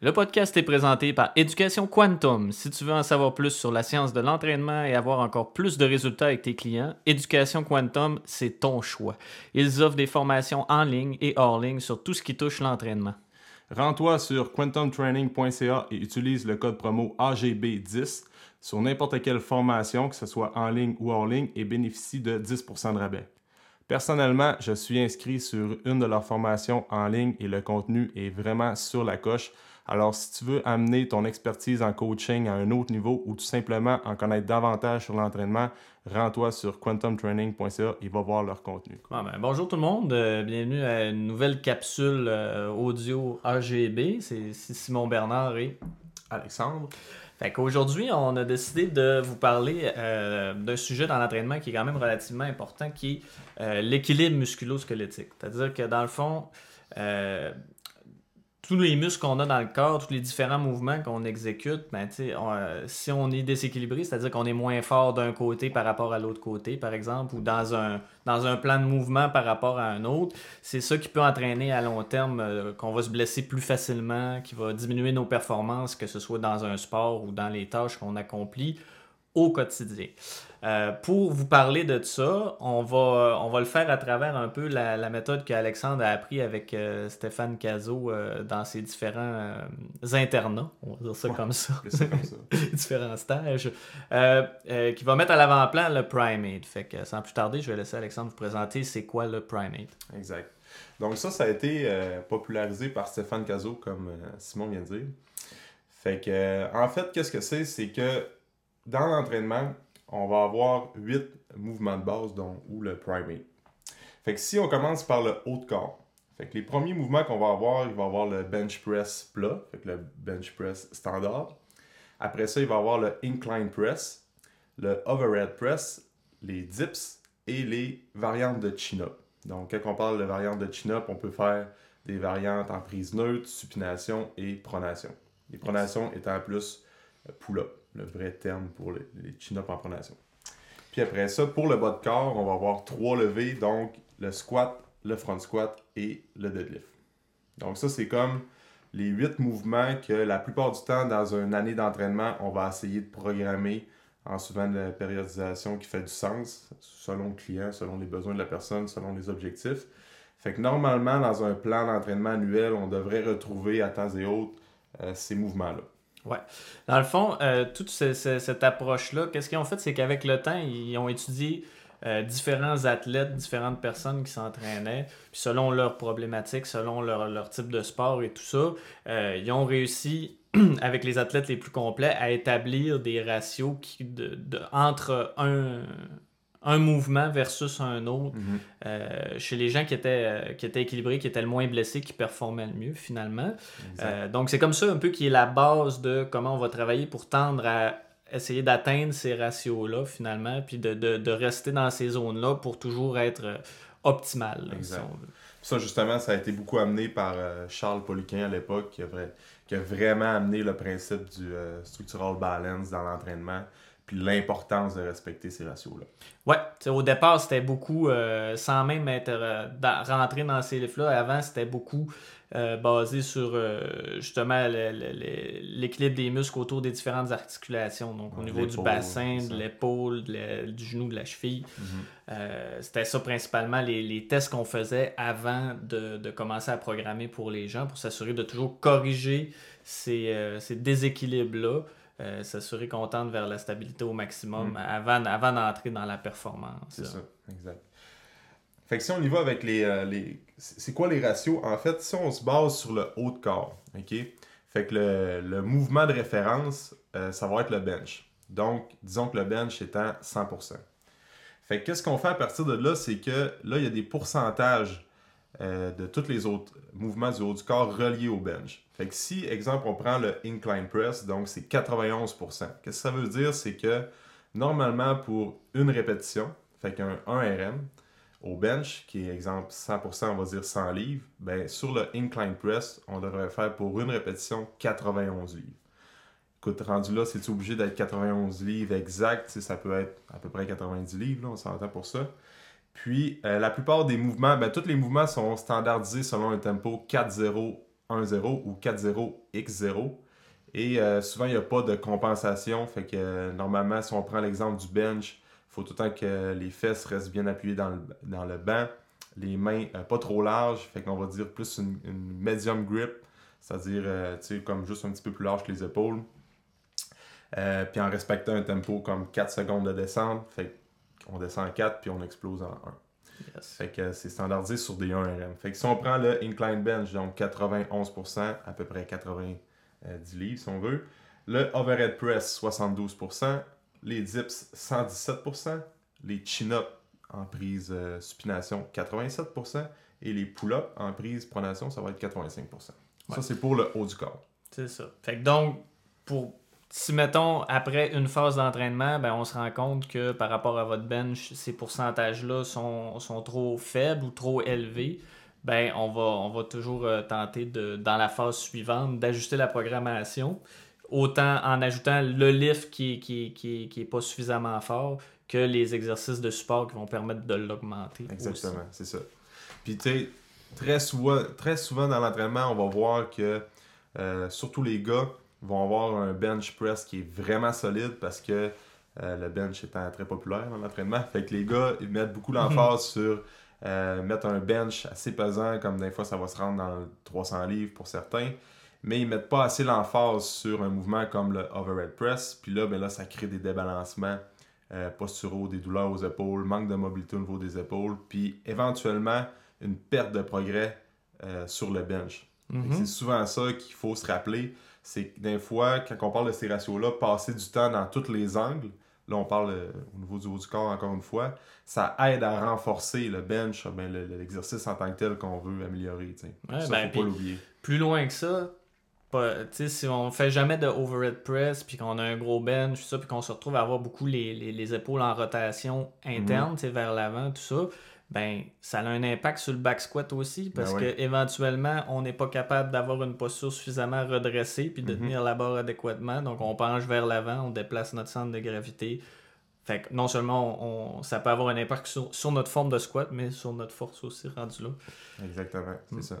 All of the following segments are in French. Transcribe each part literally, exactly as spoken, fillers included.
Le podcast est présenté par Éducation Quantum. Si tu veux en savoir plus sur la science de l'entraînement et avoir encore plus de résultats avec tes clients, Éducation Quantum, c'est ton choix. Ils offrent des formations en ligne et hors ligne sur tout ce qui touche l'entraînement. Rends-toi sur quantum training point c a et utilise le code promo A G B dix sur n'importe quelle formation, que ce soit en ligne ou hors ligne, et bénéficie de dix pour cent de rabais. Personnellement, je suis inscrit sur une de leurs formations en ligne et le contenu est vraiment sur la coche. Alors, si tu veux amener ton expertise en coaching à un autre niveau ou tout simplement en connaître davantage sur l'entraînement, rends-toi sur quantum training point c a et va voir leur contenu. Ah ben, bonjour tout le monde, euh, bienvenue à une nouvelle capsule euh, audio A G B. C'est Simon Bernard et Alexandre. Fait qu'aujourd'hui, on a décidé de vous parler euh, d'un sujet dans l'entraînement qui est quand même relativement important, qui est euh, l'équilibre musculo-squelettique. C'est-à-dire que dans le fond... Euh, Tous les muscles qu'on a dans le corps, tous les différents mouvements qu'on exécute, ben, t'sais, on, euh, si on est déséquilibré, c'est-à-dire qu'on est moins fort d'un côté par rapport à l'autre côté, par exemple, ou dans un, dans un plan de mouvement par rapport à un autre, c'est ça qui peut entraîner à long terme euh, qu'on va se blesser plus facilement, qui va diminuer nos performances, que ce soit dans un sport ou dans les tâches qu'on accomplit au quotidien. Euh, pour vous parler de ça, on va, on va le faire à travers un peu la, la méthode qu'Alexandre a appris avec euh, Stéphane Cazot euh, dans ses différents euh, internats, on va dire ça, ouais, comme ça, ça, comme ça. différents stages, euh, euh, qui va mettre à l'avant-plan le Prime huit. Fait que sans plus tarder, je vais laisser Alexandre vous présenter c'est quoi le Prime huit. Exact. Donc ça, ça a été euh, popularisé par Stéphane Cazot, comme euh, Simon vient de dire. Fait que, euh, en fait, qu'est-ce que c'est? C'est que dans l'entraînement, on va avoir huit mouvements de base, donc, ou le Prime huit. Fait que si on commence par le haut de corps, fait que les premiers mouvements qu'on va avoir, il va avoir le bench press plat, fait que le bench press standard. Après ça, il va avoir le incline press, le overhead press, les dips et les variantes de chin-up. Donc, quand on parle de variantes de chin-up, on peut faire des variantes en prise neutre, supination et pronation. Les pronations étant plus pull-up, le vrai terme pour les, les chin-up en pronation. Puis après ça, pour le bas de corps, on va avoir trois levées, donc le squat, le front squat et le deadlift. Donc ça, c'est comme les huit mouvements que la plupart du temps, dans une année d'entraînement, on va essayer de programmer en suivant de la périodisation qui fait du sens, selon le client, selon les besoins de la personne, selon les objectifs. Fait que normalement, dans un plan d'entraînement annuel, on devrait retrouver à temps et autres euh, ces mouvements-là. Ouais. Dans le fond, euh, toute ce, ce, cette approche-là, qu'est-ce qu'ils ont fait, c'est qu'avec le temps, ils ont étudié euh, différents athlètes, différentes personnes qui s'entraînaient, puis selon leurs problématiques, selon leur, leur type de sport et tout ça, euh, ils ont réussi, avec les athlètes les plus complets, à établir des ratios qui, de, de, entre un... un mouvement versus un autre, mm-hmm. euh, chez les gens qui étaient, euh, qui étaient équilibrés, qui étaient le moins blessés, qui performaient le mieux finalement. Euh, donc c'est comme ça un peu qui est la base de comment on va travailler pour tendre à essayer d'atteindre ces ratios-là finalement, puis de, de, de rester dans ces zones-là pour toujours être optimal. Là, exact. Si on veut. Ça justement, ça a été beaucoup amené par euh, Charles Poliquin à l'époque, qui a, vrai, qui a vraiment amené le principe du euh, structural balance dans l'entraînement, puis l'importance de respecter ces ratios-là. Oui, au départ, c'était beaucoup, euh, sans même être euh, dans, rentré dans ces livres-là, avant, c'était beaucoup euh, basé sur, euh, justement, le, le, le, l'équilibre des muscles autour des différentes articulations, donc au niveau du bassin, de l'épaule, de la, du genou, de la cheville. Mm-hmm. Euh, c'était ça, principalement, les, les tests qu'on faisait avant de, de commencer à programmer pour les gens, pour s'assurer de toujours corriger ces, euh, ces déséquilibres-là, Euh, s'assurer qu'on tente vers la stabilité au maximum mmh. avant, avant d'entrer dans la performance. C'est là. Ça, exact. Fait que si on y va avec les... Euh, les... C'est quoi les ratios? En fait, si on se base sur le haut de corps, ok? Fait que le, le mouvement de référence, euh, ça va être le bench. Donc, disons que le bench est à cent pour cent. Fait que qu'est-ce qu'on fait à partir de là? C'est que là, il y a des pourcentages euh, de tous les autres mouvements du haut du corps reliés au bench. Fait que si, exemple, on prend le incline press, donc c'est quatre-vingt-onze pour cent. Qu'est-ce que ça veut dire? C'est que normalement, pour une répétition, fait qu'un un R M au bench, qui est, exemple, cent pour cent, on va dire cent livres, ben sur le incline press, on devrait faire pour une répétition quatre-vingt-onze livres. Écoute, rendu là, c'est-tu obligé d'être quatre-vingt-onze livres exact? Ça peut être à peu près quatre-vingt-dix livres, là, on s'entend pour ça. Puis, euh, la plupart des mouvements, ben tous les mouvements sont standardisés selon un tempo quatre zéro un zéro ou quatre zéro x zéro. Et euh, souvent, il n'y a pas de compensation. Fait que euh, normalement, si on prend l'exemple du bench, il faut tout le temps que les fesses restent bien appuyées dans le, dans le banc. Les mains euh, pas trop larges. Fait qu'on va dire plus une, une medium grip. C'est-à-dire, euh, tu sais, comme juste un petit peu plus large que les épaules. Euh, puis en respectant un tempo comme quatre secondes de descente. Fait qu'on descend en quatre puis on explose en un. Yes. Fait que c'est standardisé sur des un R M. Fait que si on prend le incline bench, donc quatre-vingt-onze pour cent, à peu près quatre-vingt-dix livres si on veut. Le overhead press, soixante-douze pour cent. Les dips, cent dix-sept pour cent. Les chin-up en prise euh, supination, quatre-vingt-sept pour cent. Et les pull-up en prise pronation, ça va être quatre-vingt-cinq pour cent. Ouais. Ça, c'est pour le haut du corps. C'est ça. Fait que donc, pour... si, mettons, après une phase d'entraînement, ben on se rend compte que par rapport à votre bench, ces pourcentages-là sont, sont trop faibles ou trop élevés, ben on va, on va toujours tenter, de dans la phase suivante, d'ajuster la programmation, autant en ajoutant le lift qui n'est qui, qui, qui est pas suffisamment fort que les exercices de support qui vont permettre de l'augmenter. Exactement, aussi. C'est ça. Puis, tu sais, très souvent, très souvent dans l'entraînement, on va voir que, euh, surtout les gars, vont avoir un bench press qui est vraiment solide parce que euh, le bench étant très populaire dans l'entraînement. Fait que les gars, ils mettent beaucoup l'emphase sur euh, mettre un bench assez pesant, comme des fois ça va se rendre dans trois cents livres pour certains, mais ils ne mettent pas assez l'emphase sur un mouvement comme le overhead press. Puis là, ben là ça crée des débalancements euh, posturaux, des douleurs aux épaules, manque de mobilité au niveau des épaules, puis éventuellement une perte de progrès euh, sur le bench. Mm-hmm. C'est souvent ça qu'il faut se rappeler. C'est que des fois, quand on parle de ces ratios-là, passer du temps dans tous les angles, là on parle euh, au niveau du haut du corps encore une fois, ça aide à renforcer le bench, ben, le, l'exercice en tant que tel qu'on veut améliorer. Ouais, ça, ben, faut pas l'oublier. Plus loin que ça, pas, si on fait jamais de overhead press, puis qu'on a un gros bench, ça, puis qu'on se retrouve à avoir beaucoup les, les, les épaules en rotation interne, mm-hmm. vers l'avant, tout ça, ben ça a un impact sur le back squat aussi parce ben ouais. que éventuellement on n'est pas capable d'avoir une posture suffisamment redressée puis de mm-hmm. tenir la barre adéquatement, donc on penche vers l'avant, on déplace notre centre de gravité. Fait que non seulement on, on, ça peut avoir un impact sur, sur notre forme de squat, mais sur notre force aussi rendue là. Exactement, c'est mm. ça.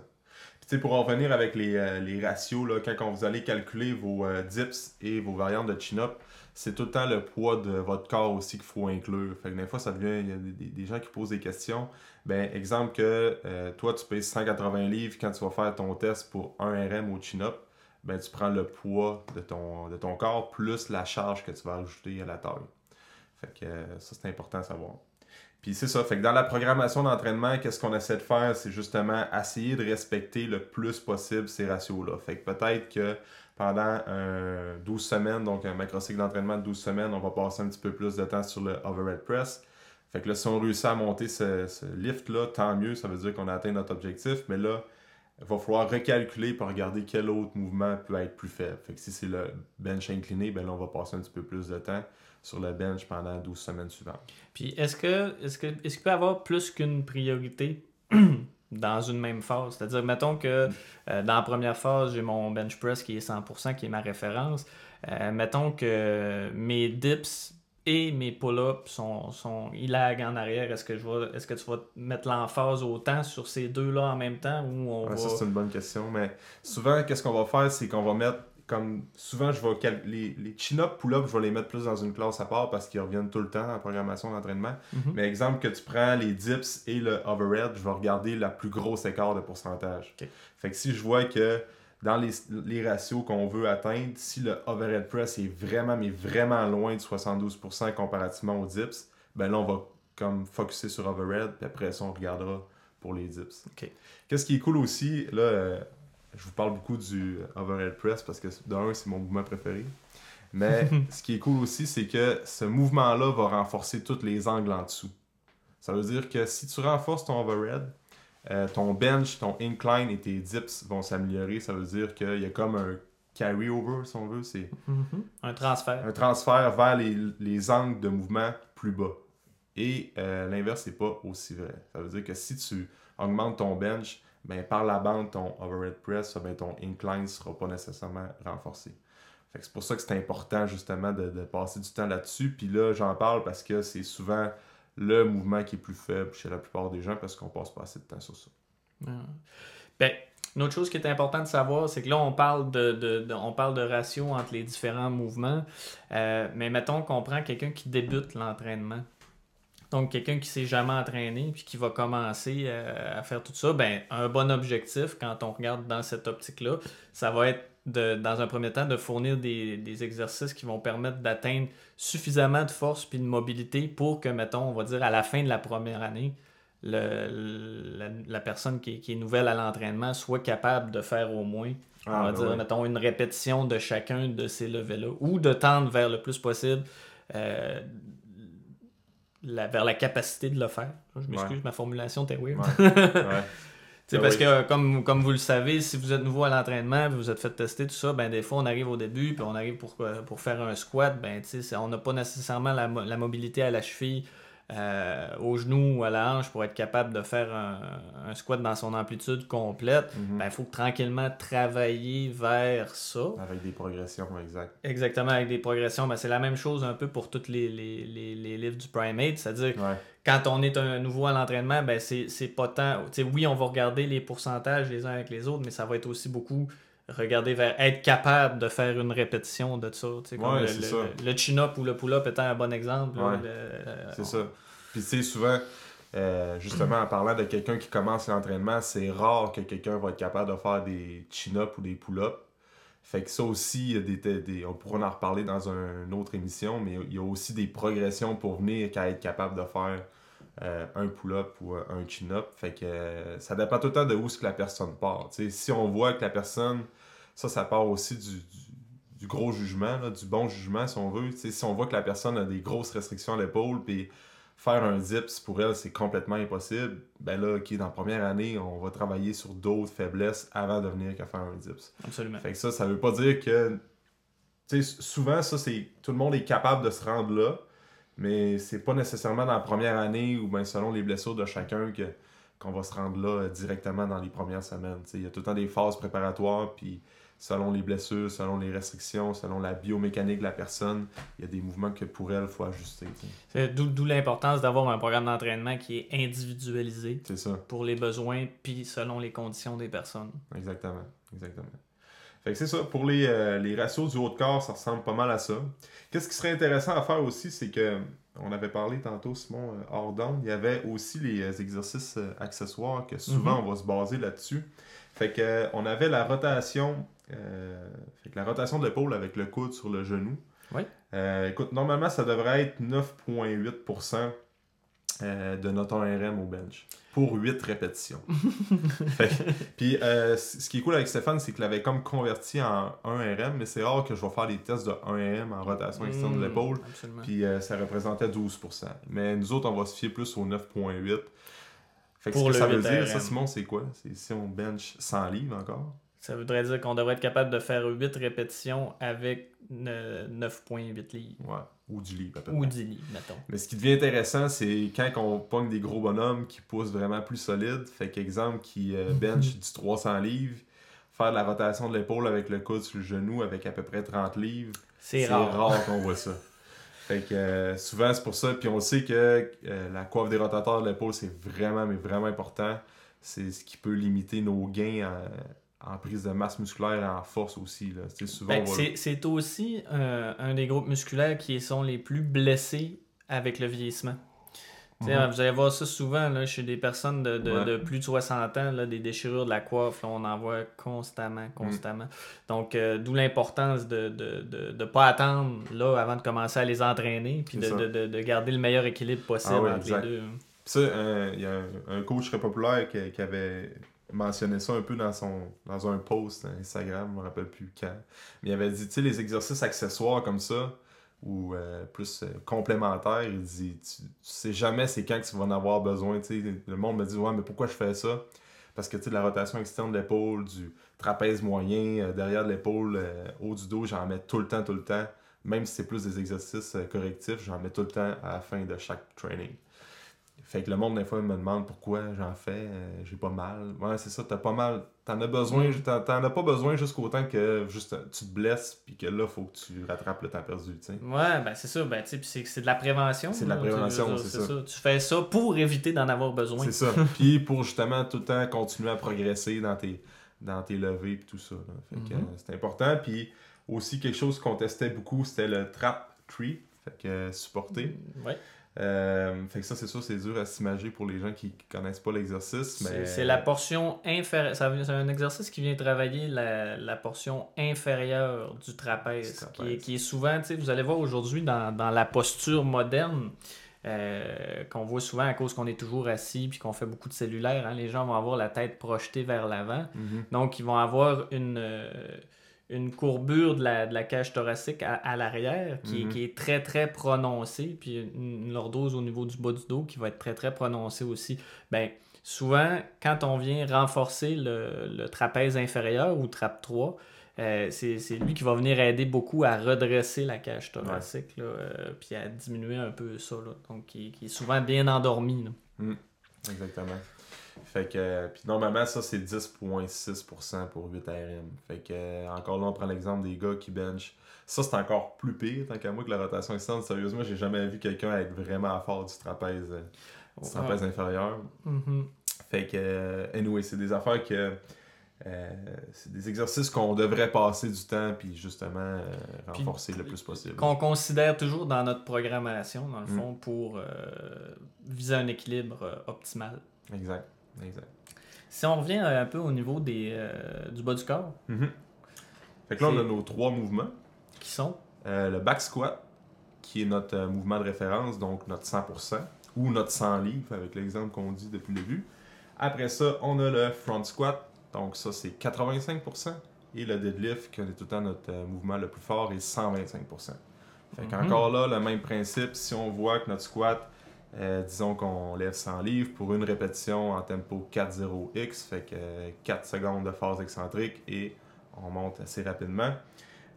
Puis tu sais, pour en revenir avec les, euh, les ratios, là, quand vous allez calculer vos euh, dips et vos variantes de chin-up, c'est tout le temps le poids de votre corps aussi qu'il faut inclure. Fait que des fois, ça devient, il y a des, des gens qui posent des questions. Ben, exemple que euh, toi, tu pèses cent quatre-vingts livres quand tu vas faire ton test pour un R M au chin-up, ben, tu prends le poids de ton, de ton corps plus la charge que tu vas ajouter à la taille. Fait que euh, ça, c'est important à savoir. Puis c'est ça. Fait que dans la programmation d'entraînement, qu'est-ce qu'on essaie de faire? C'est justement essayer de respecter le plus possible ces ratios-là. Fait que peut-être que pendant euh, douze semaines, donc un macrocycle d'entraînement de douze semaines, on va passer un petit peu plus de temps sur le overhead press. Fait que là, si on réussit à monter ce, ce lift-là, tant mieux, ça veut dire qu'on a atteint notre objectif. Mais là, il va falloir recalculer pour regarder quel autre mouvement peut être plus faible. Fait que si c'est le bench incliné, ben là, on va passer un petit peu plus de temps sur le bench pendant douze semaines suivantes. Puis est-ce que est-ce que est-ce qu'il peut y avoir plus qu'une priorité dans une même phase? C'est-à-dire, mettons que euh, dans la première phase, j'ai mon bench press qui est cent pour cent, qui est ma référence. Euh, mettons que mes dips et mes pull-ups sont, sont ils laguent en arrière. Est-ce que je vais, est-ce que tu vas mettre l'emphase autant sur ces deux-là en même temps? Ou on ouais, va... Ça, c'est une bonne question. Mais souvent, qu'est-ce qu'on va faire, c'est qu'on va mettre Comme souvent, je vais cal- les, les chin-up, pull-up, je vais les mettre plus dans une classe à part parce qu'ils reviennent tout le temps en programmation d'entraînement. Mm-hmm. Mais exemple que tu prends les dips et le overhead, je vais regarder la plus grosse écart de pourcentage. Okay. Fait que si je vois que dans les, les ratios qu'on veut atteindre, si le overhead press est vraiment, mais vraiment loin de soixante-douze pour cent comparativement aux dips, ben là, on va comme focusser sur overhead, puis après ça, on regardera pour les dips. Okay. Qu'est-ce qui est cool aussi, là... Euh, je vous parle beaucoup du overhead press parce que d'un, c'est mon mouvement préféré. Mais ce qui est cool aussi, c'est que ce mouvement-là va renforcer tous les angles en dessous. Ça veut dire que si tu renforces ton overhead, euh, ton bench, ton incline et tes dips vont s'améliorer. Ça veut dire qu'il y a comme un carry-over, si on veut. C'est mm-hmm. un transfert. Un transfert vers les, les angles de mouvement plus bas. Et euh, l'inverse, c'est pas aussi vrai. Ça veut dire que si tu augmentes ton bench, ben, par la bande, ton overhead press, ben, ton incline ne sera pas nécessairement renforcé. Fait que c'est pour ça que c'est important justement de, de passer du temps là-dessus. Puis là, j'en parle parce que c'est souvent le mouvement qui est plus faible chez la plupart des gens parce qu'on passe pas assez de temps sur ça. Ah. Ben, Une autre chose qui est importante de savoir, c'est que là, on parle de, de, de, on parle de ratio entre les différents mouvements, euh, mais mettons qu'on prend quelqu'un qui débute l'entraînement. Donc, quelqu'un qui ne s'est jamais entraîné puis qui va commencer euh, à faire tout ça, ben, un bon objectif, quand on regarde dans cette optique-là, ça va être, de, dans un premier temps, de fournir des, des exercices qui vont permettre d'atteindre suffisamment de force puis de mobilité pour que, mettons, on va dire, à la fin de la première année, le, la, la personne qui, qui est nouvelle à l'entraînement soit capable de faire au moins, on ah, va dire, oui. mettons, une répétition de chacun de ces levées-là ou de tendre vers le plus possible... Euh, La, vers la capacité de le faire. Je m'excuse, ouais. ma formulation était weird. Ouais. Ouais. Parce oui. que, comme, comme vous le savez, si vous êtes nouveau à l'entraînement, vous êtes fait tester tout ça, ben des fois, on arrive au début, puis on arrive pour, pour faire un squat, ben on n'a pas nécessairement la, la mobilité à la cheville, euh, au genou ou à la hanche pour être capable de faire un, un squat dans son amplitude complète. Mm-hmm. Ben, il faut tranquillement travailler vers ça. Avec des progressions, exact. Exactement, avec des progressions. Ben, c'est la même chose un peu pour tous les, les, les, les livres du Prime huit. C'est-à-dire ouais. quand on est un nouveau à l'entraînement, ben c'est, c'est pas tant... T'sais, oui, on va regarder les pourcentages les uns avec les autres, mais ça va être aussi beaucoup... Regarder vers être capable de faire une répétition de ça. Tu sais, comme ouais, le, c'est le, ça. Le chin-up ou le pull-up étant un bon exemple. Ouais, là, le, c'est on... ça. Puis tu sais, souvent, euh, justement, en parlant de quelqu'un qui commence l'entraînement, c'est rare que quelqu'un va être capable de faire des chin-up ou des pull-up. Fait que ça aussi, il y a des, des, on pourra en reparler dans un, une autre émission, mais il y a aussi des progressions pour venir qu'à être capable de faire euh, un pull-up ou un chin-up. Fait que euh, ça dépend tout le temps de où ce que la personne part. Tu sais, si on voit que la personne... Ça, ça part aussi du, du, du gros jugement, là, du bon jugement, si on veut. T'sais, si on voit que la personne a des grosses restrictions à l'épaule, puis faire un dips pour elle, c'est complètement impossible, ben là, OK, dans la première année, on va travailler sur d'autres faiblesses avant de venir qu'à faire un dips. Absolument. Fait que ça, ça veut pas dire que... T'sais, souvent, ça, c'est... Tout le monde est capable de se rendre là, mais c'est pas nécessairement dans la première année ou ben selon les blessures de chacun que, qu'on va se rendre là euh, directement dans les premières semaines. Il y a tout le temps des phases préparatoires, puis... Selon les blessures, selon les restrictions, selon la biomécanique de la personne, il y a des mouvements que pour elle, il faut ajuster. C'est d'où, d'où l'importance d'avoir un programme d'entraînement qui est individualisé c'est ça. Pour les besoins puis selon les conditions des personnes. Exactement, exactement. Fait que c'est ça, pour les, euh, les ratios du haut de corps, ça ressemble pas mal à ça. Qu'est-ce qui serait intéressant à faire aussi, c'est que, on avait parlé tantôt, Simon, euh, hors d'onde, il y avait aussi les euh, exercices euh, accessoires que souvent mm-hmm. on va se baser là-dessus. Fait que euh, on avait la rotation... Euh, fait que la rotation de l'épaule avec le coude sur le genou. Oui. Euh, écoute, normalement, ça devrait être neuf virgule huit pour cent euh, de notre O R M au bench pour huit répétitions. Fait que, puis, euh, ce qui est cool avec Stéphane, c'est qu'il avait comme converti en un R M, mais c'est rare que je vais faire des tests de un R M en rotation mmh, externe de l'épaule. Absolument. Puis, euh, ça représentait douze pour cent. Mais nous autres, on va se fier plus au neuf virgule huit. Fait que pour ce que ça veut dire, ça, Simon, c'est quoi? C'est si on bench cent livres encore. Ça voudrait dire qu'on devrait être capable de faire huit répétitions avec neuf virgule huit livres. Ouais. Ou du livre, à peu près. Ou du livre, mettons. Mais ce qui devient intéressant, c'est quand on pogne des gros bonhommes qui poussent vraiment plus solides. Fait qu'exemple, qui euh, bench du trois cents livres, faire de la rotation de l'épaule avec le coude sur le genou avec à peu près trente livres. C'est, c'est rare. rare qu'on voit ça. Fait que euh, souvent, c'est pour ça. Puis on sait que euh, la coiffe des rotateurs de l'épaule, c'est vraiment, mais vraiment important. C'est ce qui peut limiter nos gains à... en prise de masse musculaire et en force aussi. Là. C'est, souvent, ben, va... c'est, c'est aussi euh, un des groupes musculaires qui sont les plus blessés avec le vieillissement. Mm-hmm. Vous allez voir ça souvent là, chez des personnes de, de, ouais. de plus de soixante ans, là, des déchirures de la coiffe, là, on en voit constamment. constamment. Mm. Donc, euh, d'où l'importance de ne de, de, de pas attendre là, avant de commencer à les entraîner puis de, de, de, de garder le meilleur équilibre possible ah, ouais, entre exact. les deux. Ça, euh, y a un coach très populaire qui, qui avait... mentionnait ça un peu dans son dans un post Instagram, je me rappelle plus quand. Mais il avait dit, tu sais, les exercices accessoires comme ça, ou euh, plus euh, complémentaires, il dit, tu, tu sais jamais c'est quand que tu vas en avoir besoin. Tu sais, le monde me dit, ouais, mais pourquoi je fais ça? Parce que, tu sais, de la rotation externe de l'épaule, du trapèze moyen, euh, derrière de l'épaule, euh, haut du dos, j'en mets tout le temps, tout le temps. Même si c'est plus des exercices euh, correctifs, j'en mets tout le temps à la fin de chaque training. Fait que le monde, des fois, me demande pourquoi j'en fais, euh, j'ai pas mal. Ouais, c'est ça, t'as pas mal. T'en as besoin, t'en, t'en as pas besoin jusqu'autant que juste, tu te blesses, puis que là, faut que tu rattrapes le temps perdu, tu sais. Ouais, ben c'est ça, ben tu sais, c'est, c'est de la prévention. C'est de la prévention, c'est, c'est ça. ça. Tu fais ça pour éviter d'en avoir besoin. C'est ça, puis pour justement tout le temps continuer à progresser dans tes, dans tes levées et tout ça. Fait que, mm-hmm. c'est important. Puis aussi, quelque chose qu'on testait beaucoup, c'était le trap tree, fait que supporter. Oui. Euh, fait que ça, c'est sûr, c'est dur à s'imager pour les gens qui connaissent pas l'exercice. Mais... C'est, c'est la portion inférieure. C'est un exercice qui vient travailler la, la portion inférieure du trapèze, trapèze. Qui, est, qui est souvent, tu sais, vous allez voir aujourd'hui dans, dans la posture moderne, euh, qu'on voit souvent à cause qu'on est toujours assis puis qu'on fait beaucoup de cellulaire, hein, les gens vont avoir la tête projetée vers l'avant. Mm-hmm. Donc, ils vont avoir une... Euh, une courbure de la, de la cage thoracique à, à l'arrière qui, mm-hmm. qui est très, très prononcée. Puis une, une lordose au niveau du bas du dos qui va être très, très prononcée aussi. Bien, souvent, quand on vient renforcer le, le trapèze inférieur ou trap trois, euh, c'est, c'est lui qui va venir aider beaucoup à redresser la cage thoracique, ouais. là, euh, puis à diminuer un peu ça. Là. Donc, qui, qui est souvent bien endormi. Là. Mm. Exactement. Fait que, euh, puis normalement, ça c'est dix virgule six pour cent pour huit R M. Fait que, euh, encore là, on prend l'exemple des gars qui bench. Ça, c'est encore plus pire, tant qu'à moi, que la rotation externe. Sérieusement, j'ai jamais vu quelqu'un être vraiment fort du trapèze, euh, du trapèze ouais. inférieur. Mm-hmm. Fait que, euh, anyway, c'est des affaires que. Euh, c'est des exercices qu'on devrait passer du temps puis justement euh, renforcer puis, le plus possible. Qu'on considère toujours dans notre programmation, dans le fond, mm. pour euh, viser un équilibre euh, optimal. Exact. Exact. Si on revient un peu au niveau des, euh, du bas du corps. Mm-hmm. Fait que là, c'est... on a nos trois mouvements. Qui sont? Euh, le back squat, qui est notre euh, mouvement de référence, donc notre cent pour cent, ou notre cent livres, avec l'exemple qu'on dit depuis le début. Après ça, on a le front squat, donc ça c'est quatre-vingt-cinq pour cent, et le deadlift, qui est tout le temps notre euh, mouvement le plus fort, est cent vingt-cinq pour cent. Fait mm-hmm. qu'encore là, le même principe, si on voit que notre squat... Euh, disons qu'on lève cent livres pour une répétition en tempo quatre zéro x, fait que euh, quatre secondes de phase excentrique et on monte assez rapidement.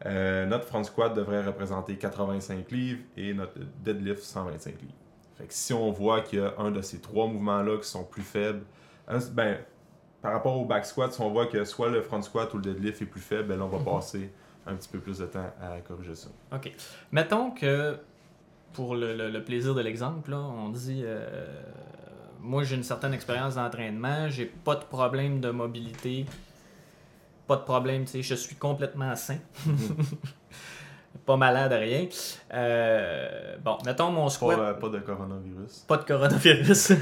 Euh, notre front squat devrait représenter quatre-vingt-cinq livres et notre deadlift cent vingt-cinq livres. Fait que si on voit qu'il y a un de ces trois mouvements-là qui sont plus faibles, un, ben, par rapport au back squat, si on voit que soit le front squat ou le deadlift est plus faible, ben là, on va passer un petit peu plus de temps à corriger ça. OK. Mettons que... Pour le, le, le plaisir de l'exemple, là, on dit euh, moi j'ai une certaine expérience d'entraînement, j'ai pas de problème de mobilité, pas de problème, tu sais, je suis complètement sain, pas malade à rien. Euh, bon, mettons mon squat. Pas, euh, pas de coronavirus. Pas de coronavirus.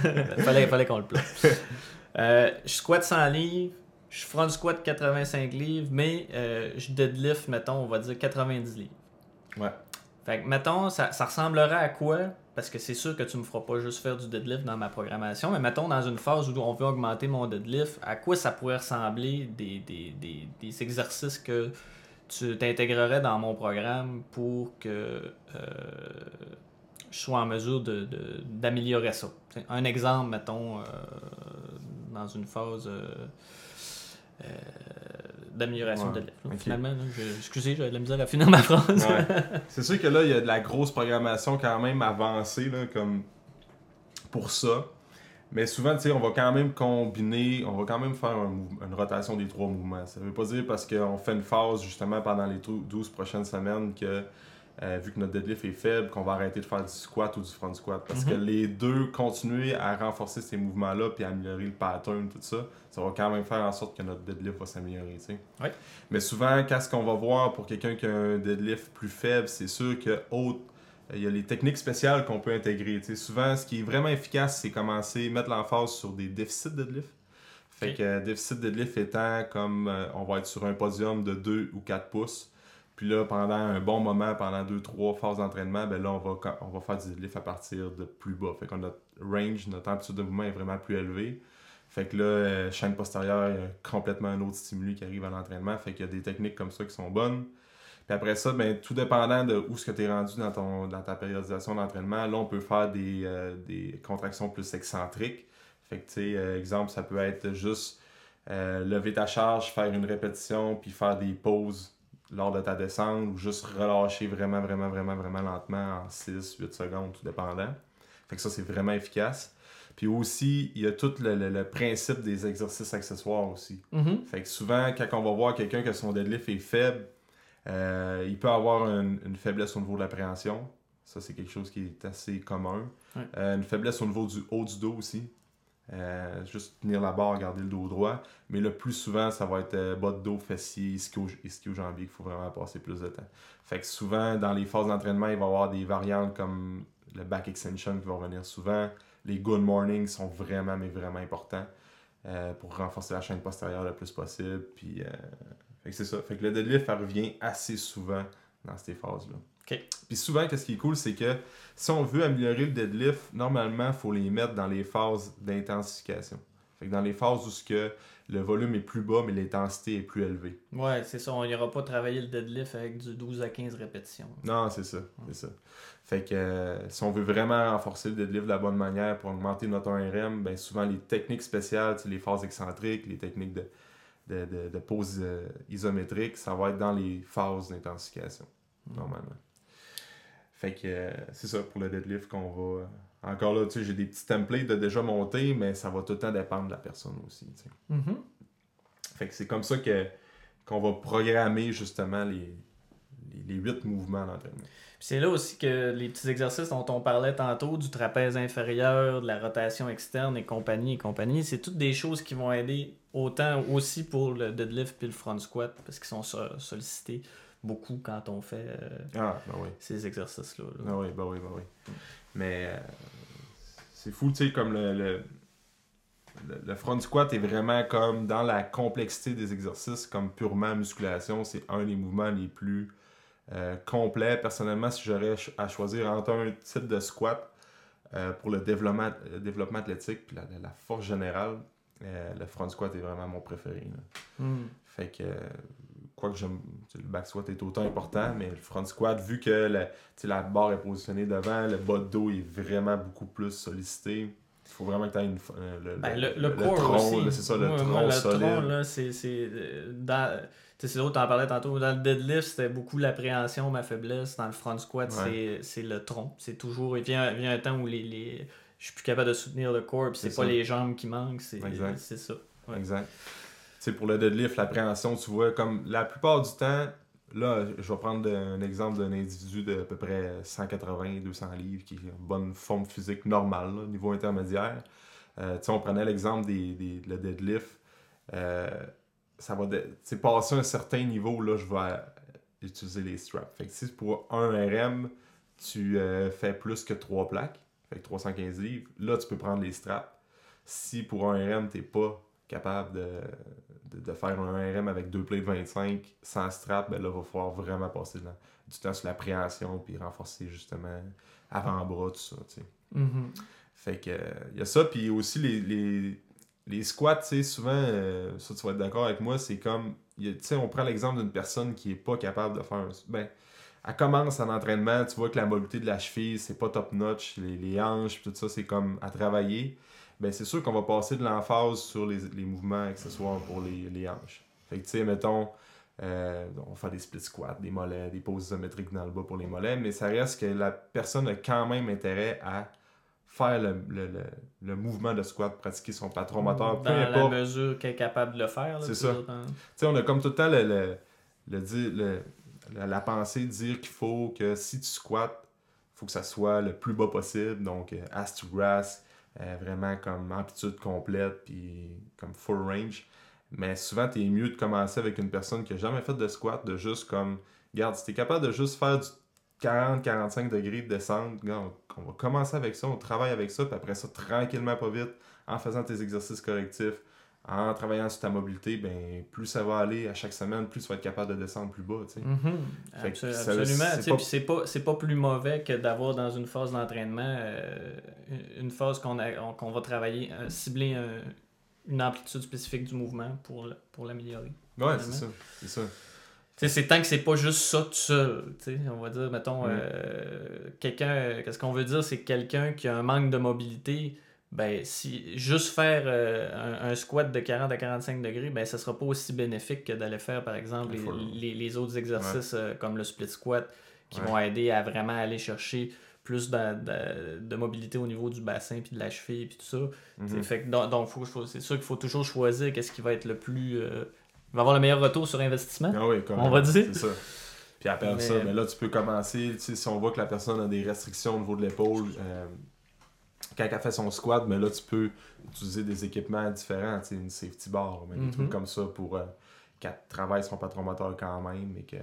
fallait, fallait qu'on le place. Euh, je squatte cent livres, je front squat quatre-vingt-cinq livres, mais euh, je deadlift, mettons, on va dire quatre-vingt-dix livres. Ouais. Fait que, mettons, ça, ça ressemblerait à quoi? Parce que c'est sûr que tu ne me feras pas juste faire du deadlift dans ma programmation, mais mettons, dans une phase où on veut augmenter mon deadlift, à quoi ça pourrait ressembler des, des, des, des exercices que tu t'intégrerais dans mon programme pour que euh, je sois en mesure de, de, d'améliorer ça? Un exemple, mettons, euh, dans une phase... Euh, Euh, d'amélioration ouais, de deadlift. Okay. Finalement, là, je, excusez, j'avais de la misère à finir ma phrase. Ouais. C'est sûr que là, il y a de la grosse programmation quand même avancée là, comme pour ça. Mais souvent, tu sais, on va quand même combiner, on va quand même faire un, une rotation des trois mouvements. Ça ne veut pas dire parce qu'on fait une phase justement pendant les douze prochaines semaines que euh, vu que notre deadlift est faible, qu'on va arrêter de faire du squat ou du front squat. Parce mm-hmm. que les deux, continuer à renforcer ces mouvements-là puis améliorer le pattern, tout ça, ça va quand même faire en sorte que notre deadlift va s'améliorer. Tu sais. Oui. Mais souvent, quand ce qu'on va voir pour quelqu'un qui a un deadlift plus faible, c'est sûr que autre, il y a les techniques spéciales qu'on peut intégrer. Tu sais. Souvent, ce qui est vraiment efficace, c'est commencer à mettre l'emphase sur des déficits de deadlift. Fait okay. que euh, déficit de deadlift étant comme euh, on va être sur un podium de deux ou quatre pouces. Puis là, pendant un bon moment, pendant deux trois phases d'entraînement, ben là, on va, on va faire du deadlift à partir de plus bas. Fait que notre range, notre amplitude de mouvement est vraiment plus élevée. Fait que là, chaîne postérieure, il y a complètement un autre stimuli qui arrive à l'entraînement. Fait qu'il y a des techniques comme ça qui sont bonnes. Puis après ça, ben, tout dépendant de où tu es rendu dans, ton, dans ta périodisation d'entraînement, là, on peut faire des, euh, des contractions plus excentriques. Fait que, tu sais, euh, exemple, ça peut être juste euh, lever ta charge, faire une répétition, puis faire des pauses lors de ta descente ou juste relâcher vraiment, vraiment, vraiment, vraiment lentement en six à huit secondes, tout dépendant. Fait que ça, c'est vraiment efficace. Puis aussi, il y a tout le, le, le principe des exercices accessoires aussi. Mm-hmm. Fait que souvent, quand on va voir quelqu'un que son deadlift est faible, euh, il peut avoir une, une faiblesse au niveau de l'appréhension. Ça, c'est quelque chose qui est assez commun. Ouais. Euh, une faiblesse au niveau du haut du dos aussi. Euh, juste tenir la barre, garder le dos droit. Mais le plus souvent, ça va être euh, bas de dos, fessier, ischio-jambier qu'il faut vraiment passer plus de temps. Fait que souvent, dans les phases d'entraînement, il va y avoir des variantes comme le back extension qui va revenir souvent. Les good mornings sont vraiment, mais vraiment importants euh, pour renforcer la chaîne postérieure le plus possible. Puis, euh, fait que c'est ça. Fait que le deadlift, elle revient assez souvent dans ces phases-là. Okay. Puis souvent, ce qui est cool, c'est que si on veut améliorer le deadlift, normalement, il faut les mettre dans les phases d'intensification. Fait que dans les phases où ce que le volume est plus bas, mais l'intensité est plus élevée. Ouais, c'est ça. On n'ira pas travailler le deadlift avec du douze à quinze répétitions. Non, c'est ça. C'est ça. Fait que euh, si on veut vraiment renforcer le deadlift de la bonne manière pour augmenter notre un R M, bien souvent, les techniques spéciales, tu sais, les phases excentriques, les techniques de, de, de, de pose euh, isométrique, ça va être dans les phases d'intensification, normalement. Fait que euh, c'est ça pour le deadlift qu'on va... Encore là, tu sais, j'ai des petits templates de déjà montés, mais ça va tout le temps dépendre de la personne aussi, tu sais. Mm-hmm. Fait que c'est comme ça que, qu'on va programmer justement les, les, les huit mouvements d'entraînement. Puis c'est là aussi que les petits exercices dont on parlait tantôt, du trapèze inférieur, de la rotation externe et compagnie et compagnie, c'est toutes des choses qui vont aider autant aussi pour le deadlift puis le front squat parce qu'ils sont so- sollicités. Beaucoup quand on fait euh, ah, ben oui. ces exercices-là. Là. Ah oui, ben oui, ben oui. Mais euh, c'est fou, tu sais, comme le, le, le front squat est vraiment comme dans la complexité des exercices, comme purement musculation, c'est un des mouvements les plus euh, complets. Personnellement, si j'aurais à choisir entre un type de squat euh, pour le développement, le développement athlétique et la, la force générale, euh, le front squat est vraiment mon préféré. Là. Mm. Fait que... Euh, Quoi que j'aime, le back squat est autant important, mais le front squat, vu que la, la barre est positionnée devant, le bas de dos est vraiment beaucoup plus sollicité. Il faut vraiment que tu aies une euh, le, ben, le, le, le corps le tronc, aussi. Là, c'est ça, le ouais, tronc le solide. Le tronc, là, c'est... c'est dans, c'est l'autre, t'en parlais tantôt. Dans le deadlift, c'était beaucoup l'appréhension, ma faiblesse. Dans le front squat, ouais. c'est, c'est le tronc. C'est toujours... Il vient, vient un temps où les, les, je suis plus capable de soutenir le corps, puis c'est, c'est pas ça. Les jambes qui manquent, c'est, c'est ça. Ouais. Exact. T'sais, pour le deadlift, l'appréhension, tu vois, comme la plupart du temps, là, je vais prendre un exemple d'un individu d'à peu près cent quatre-vingts à deux cents livres qui a une bonne forme physique normale, là, niveau intermédiaire. Euh, tu sais, on prenait l'exemple des, des, le deadlift. Euh, ça va, de, tu sais, passer un certain niveau, là, je vais utiliser les straps. Fait que si pour un R M, tu euh, fais plus que trois plaques, fait que trois cent quinze livres, là, tu peux prendre les straps. Si pour un R M, t'es pas capable de, de, de faire un R M avec deux plates vingt-cinq sans strap, ben là, il va falloir vraiment passer la, du temps sur l'appréhension puis renforcer justement avant-bras, tout ça, tu sais. Mm-hmm. Fait que, il y a ça, puis aussi les, les, les squats, tu sais, souvent, euh, ça, tu vas être d'accord avec moi, c'est comme, tu sais, on prend l'exemple d'une personne qui est pas capable de faire un... Ben, elle commence à l'entraînement, tu vois que la mobilité de la cheville, c'est pas top-notch, les, les hanches, tout ça, c'est comme à travailler. Ben c'est sûr qu'on va passer de l'emphase sur les, les mouvements accessoires pour les, les hanches. Fait que, tu sais, mettons, euh, on fait des split squats, des mollets, des poses isométriques dans le bas pour les mollets, mais ça reste que la personne a quand même intérêt à faire le, le, le, le mouvement de squat, pratiquer son patron moteur, peu importe. Dans la mesure qu'elle est capable de le faire. Là, c'est ça. Dans... Tu sais, on a comme tout le temps le, le, le, dire, le, la, la pensée de dire qu'il faut que si tu squattes, il faut que ça soit le plus bas possible, donc ass to grass, Euh, vraiment comme amplitude complète puis comme full range, mais souvent t'es mieux de commencer avec une personne qui n'a jamais fait de squat, de juste comme regarde, si t'es capable de juste faire du quarante à quarante-cinq degrés de descente, regarde, on, on va commencer avec ça, on travaille avec ça, puis après ça tranquillement pas vite, en faisant tes exercices correctifs, en travaillant sur ta mobilité, ben plus ça va aller à chaque semaine, plus tu vas être capable de descendre plus bas, tu sais. Mm-hmm. Absol- ça, absolument. C'est pas... Puis c'est pas, c'est pas plus mauvais que d'avoir dans une phase d'entraînement euh, une phase qu'on a, on, qu'on va travailler, euh, cibler euh, une amplitude spécifique du mouvement pour, pour l'améliorer. Ouais, c'est ça, c'est ça. T'sais, c'est tant que c'est pas juste ça tout seul. On va dire, mettons, mm. euh, quelqu'un, qu'est-ce qu'on veut dire, c'est quelqu'un qui a un manque de mobilité. Ben, si juste faire euh, un, un squat de quarante à quarante-cinq degrés, ben, ça sera pas aussi bénéfique que d'aller faire, par exemple, les, les, les autres exercices ouais. euh, comme le split squat qui ouais. vont aider à vraiment aller chercher plus de, de, de mobilité au niveau du bassin puis de la cheville puis tout ça. Mm-hmm. Fait que, donc, donc faut, faut, c'est sûr qu'il faut toujours choisir qu'est-ce qui va être le plus... Euh, va avoir le meilleur retour sur investissement, ah oui, on va dire. C'est ça. Puis après mais... ça, mais là, tu peux commencer, si on voit que la personne a des restrictions au niveau de l'épaule... Euh, Quand elle fait son squat, mais là, tu peux utiliser des équipements différents, tu sais, une safety bar, mais mm-hmm. des trucs comme ça pour euh, qu'elle travaille son patron moteur quand même et que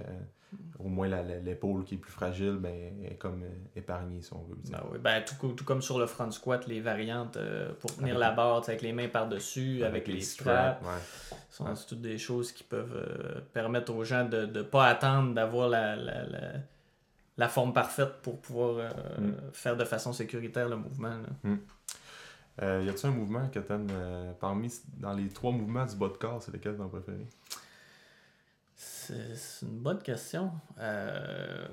au moins la, la, l'épaule qui est plus fragile ben, est comme euh, épargnée, si on veut. Ah oui. ben, tout, tout comme sur le front squat, les variantes euh, pour tenir avec la barre avec les mains par-dessus, avec, avec les, les straps, ouais. sont ouais. toutes des choses qui peuvent euh, permettre aux gens de ne pas attendre d'avoir la... la, la... la forme parfaite pour pouvoir euh, mm. faire de façon sécuritaire le mouvement. Là. Mm. Euh, y a-t-il un mouvement que t'aimes euh, parmi dans les trois mouvements du bas de corps, c'est lequel t'en préfères? C'est, c'est une bonne question. Euh,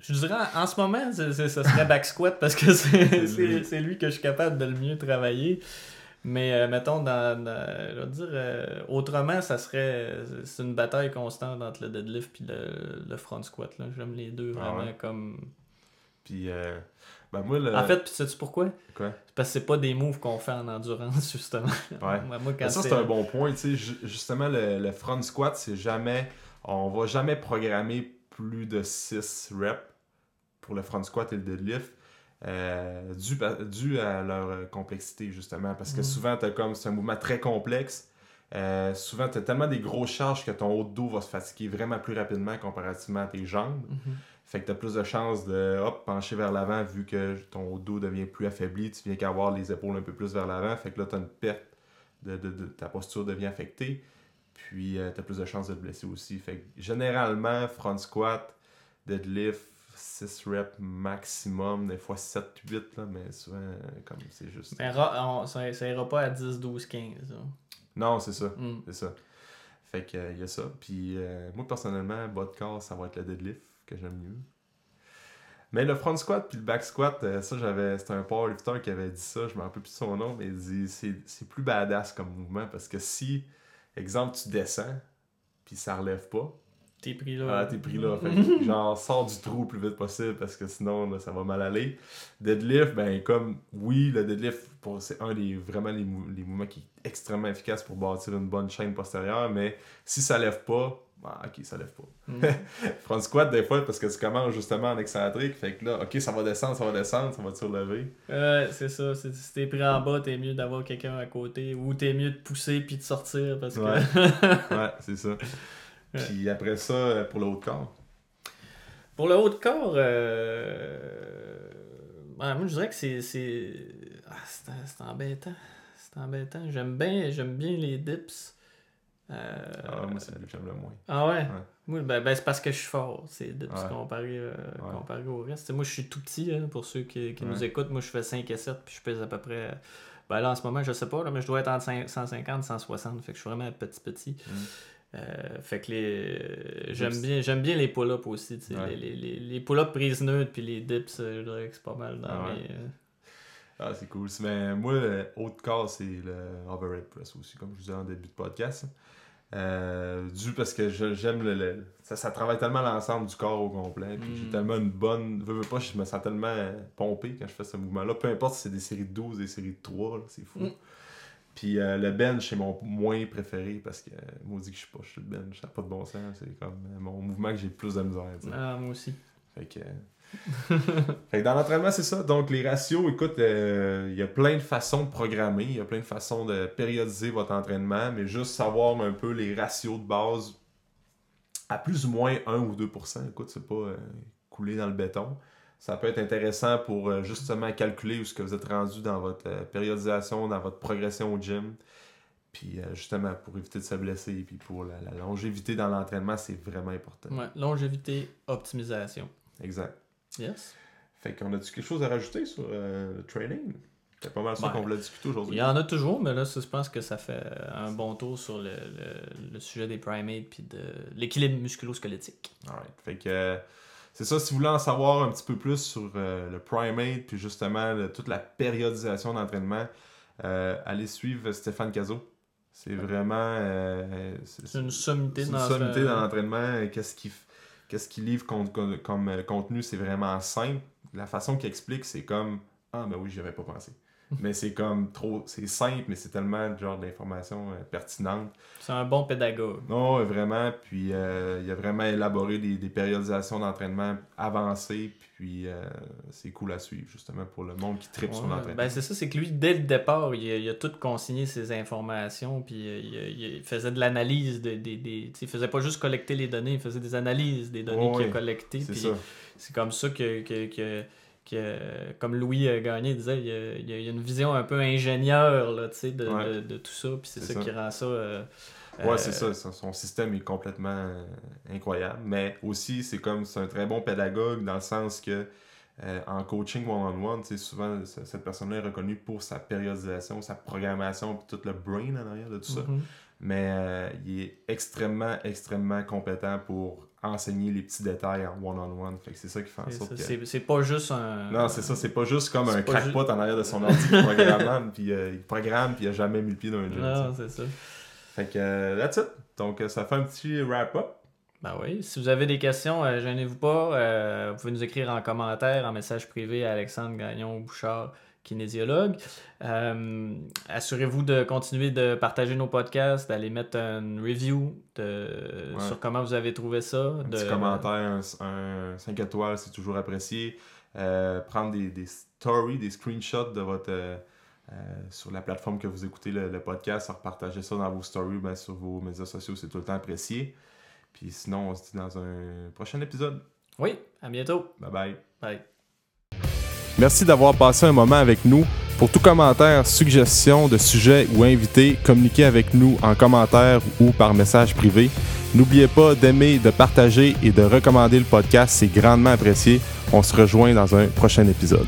je dirais en, en ce moment, c'est, c'est, ça serait back squat parce que c'est, c'est, c'est lui que je suis capable de le mieux travailler. Mais euh, mettons, dans, dans, je veux dire, euh, autrement, ça serait c'est une bataille constante entre le deadlift et le, le front squat. Là. J'aime les deux vraiment ah ouais. comme... Puis, euh, ben moi, le... En fait, puis sais-tu pourquoi? Quoi? C'est parce que c'est pas des moves qu'on fait en endurance, justement. Ouais. moi, quand ça, c'est, c'est un bon point. Tu sais, justement, le, le front squat, c'est jamais... On va jamais programmer plus de six reps pour le front squat et le deadlift. Euh, dû, dû à leur complexité justement parce que mmh. souvent t'as comme, c'est un mouvement très complexe euh, souvent t'as tellement des grosses charges que ton haut de dos va se fatiguer vraiment plus rapidement comparativement à tes jambes mmh. fait que t'as plus de chances de hop, pencher vers l'avant vu que ton haut de dos devient plus affaibli, tu viens qu'à avoir les épaules un peu plus vers l'avant, fait que là t'as une perte de, de, de ta posture devient affectée puis euh, t'as plus de chances de te blesser aussi, fait que généralement front squat, deadlift six reps maximum, des fois sept huit, là, mais souvent, comme c'est juste... Mais on, ça, ça ira pas à dix douze quinze. Là. Non, c'est ça, mm. c'est ça. Fait que, il y a ça. Puis, euh, moi, personnellement, bas de corps, ça va être le deadlift, que j'aime mieux. Mais le front squat puis le back squat, euh, ça, j'avais... C'était un powerlifter qui avait dit ça, je me rappelle plus de son nom, mais il dit, c'est, c'est plus badass comme mouvement, parce que si, exemple, tu descends, puis ça relève pas, t'es pris là. Ah, t'es pris là. Fait que, genre, sors du trou le plus vite possible parce que sinon, là, ça va mal aller. Deadlift, ben, comme, oui, le deadlift, pour, c'est un des vraiment les, mou- les mouvements qui est extrêmement efficace pour bâtir une bonne chaîne postérieure, mais si ça lève pas, bah, ok, ça lève pas. Mm. Front squat, des fois, parce que tu commences justement en excentrique, fait que là, ok, ça va descendre, ça va descendre, ça va te surlever. Ouais, c'est ça. C'est, si t'es pris en bas, t'es mieux d'avoir quelqu'un à côté ou t'es mieux de pousser puis de sortir parce que. Ouais, ouais c'est ça. Puis après ça, pour le haut de corps? Pour le haut de corps, euh... ouais, moi je dirais que c'est. C'est, ah, c'est, c'est embêtant. C'est embêtant. J'aime bien, j'aime bien les dips. Euh... Ah, moi, c'est le que j'aime le moins. Ah ouais? ouais. Moi, ben, ben, c'est parce que je suis fort, ces dips ouais. comparé, euh, ouais. comparé au reste. T'sais, moi, je suis tout petit, hein, pour ceux qui, qui ouais. nous écoutent. Moi, je fais cinq et sept, puis je pèse à peu près. Ben là, en ce moment, je sais pas, là, mais je dois être entre cent cinquante et cent soixante. Fait que je suis vraiment petit-petit. Mm. Euh, fait que les j'aime bien j'aime bien les pull-ups aussi ouais. les, les, les pull-ups prises neutres puis les dips je dirais que c'est pas mal dans ouais. mes... ah c'est cool mais moi le haut de corps c'est le overhead press aussi comme je vous disais en début de podcast euh, dû parce que je, j'aime le, le ça, ça travaille tellement l'ensemble du corps au complet puis mm. j'ai tellement une bonne veux, veux pas je me sens tellement pompé quand je fais ce mouvement là peu importe si c'est des séries de douze des séries de trois là, c'est fou mm. Puis euh, le bench, c'est mon moins préféré parce que, euh, maudit que je suis pas, je suis le bench, ça n'a pas de bon sens. C'est comme euh, mon mouvement que j'ai le plus de misère. Ah, moi aussi. Fait que, euh... fait que dans l'entraînement, c'est ça. Donc les ratios, écoute, il euh, y a plein de façons de programmer, il y a plein de façons de périodiser votre entraînement, mais juste savoir un peu les ratios de base à plus ou moins un ou deux pour cent. Écoute, c'est pas euh, couler dans le béton. Ça peut être intéressant pour euh, justement calculer où ce que vous êtes rendu dans votre euh, périodisation, dans votre progression au gym. Puis euh, justement, pour éviter de se blesser et pour la, la longévité dans l'entraînement, c'est vraiment important. Ouais, longévité, optimisation. Exact. Yes. Fait qu'on a-tu quelque chose à rajouter sur euh, le training? C'est pas mal ça ben, qu'on voulait discuter aujourd'hui. Il y en a toujours, mais là, ça, je pense que ça fait un bon tour sur le, le, le sujet des Prime huit puis de l'équilibre musculo-squelettique. Alright. Fait que... Euh, c'est ça, si vous voulez en savoir un petit peu plus sur euh, le Prime huit, puis justement le, toute la périodisation d'entraînement, euh, allez suivre Stéphane Cazot. C'est vraiment... Euh, c'est, c'est une sommité, c'est une dans, sommité dans l'entraînement. Qu'est-ce qu'il, qu'est-ce qu'il livre comme, comme, comme contenu, c'est vraiment simple. La façon qu'il explique, c'est comme « Ah, ben oui, j'y avais pas pensé. » mais c'est comme trop, c'est simple, mais c'est tellement le genre d'informations euh, pertinentes. C'est un bon pédagogue. Non, vraiment, puis euh, il a vraiment élaboré des, des périodisations d'entraînement avancées, puis euh, c'est cool à suivre, justement, pour le monde qui tripe ouais, sur l'entraînement. Ben c'est ça, c'est que lui, dès le départ, il a, il a tout consigné ses informations, puis il, il faisait de l'analyse, de, de, de, il faisait pas juste collecter les données, il faisait des analyses des données ouais, qu'il a collectées, c'est puis ça. C'est comme ça que... que, que Que, comme Louis Gagné disait, il y a, il y a une vision un peu ingénieure là, de, ouais. de, de tout ça, puis c'est, c'est ça, ça qui rend ça... Euh, ouais, euh... c'est ça. Son système est complètement incroyable, mais aussi, c'est comme c'est un très bon pédagogue dans le sens que euh, en coaching one-on-one, souvent, cette personne-là est reconnue pour sa périodisation, sa programmation, puis tout le brain en arrière de tout ça. Mm-hmm. Mais euh, il est extrêmement, extrêmement compétent pour enseigner les petits détails en one-on-one. Fait que c'est ça qui fait en sorte que... C'est, c'est pas juste un... Non, c'est ça. C'est pas juste comme c'est un crackpot ju- en arrière de son ordi qui programme, puis euh, il programme, puis il a jamais mis le pied dans un gym. Non, t'sais. C'est ça. Fait que euh, that's it. Donc, ça fait un petit wrap-up. Ben oui. Si vous avez des questions, euh, gênez-vous pas. Euh, vous pouvez nous écrire en commentaire, en message privé à Alexandre Gagnon Bouchard, kinésiologue. Euh, assurez-vous de continuer de partager nos podcasts, d'aller mettre une review de, ouais. sur comment vous avez trouvé ça. Un de... petit commentaire, un, un cinq étoiles, c'est toujours apprécié. Euh, prendre des, des stories, des screenshots de votre, euh, euh, sur la plateforme que vous écoutez le, le podcast, repartager ça dans vos stories, ben, sur vos médias sociaux, c'est tout le temps apprécié. Puis sinon, on se dit dans un prochain épisode. Oui, à bientôt. Bye bye. Bye. Merci d'avoir passé un moment avec nous. Pour tout commentaire, suggestion de sujet ou invité, communiquez avec nous en commentaire ou par message privé. N'oubliez pas d'aimer, de partager et de recommander le podcast, c'est grandement apprécié. On se rejoint dans un prochain épisode.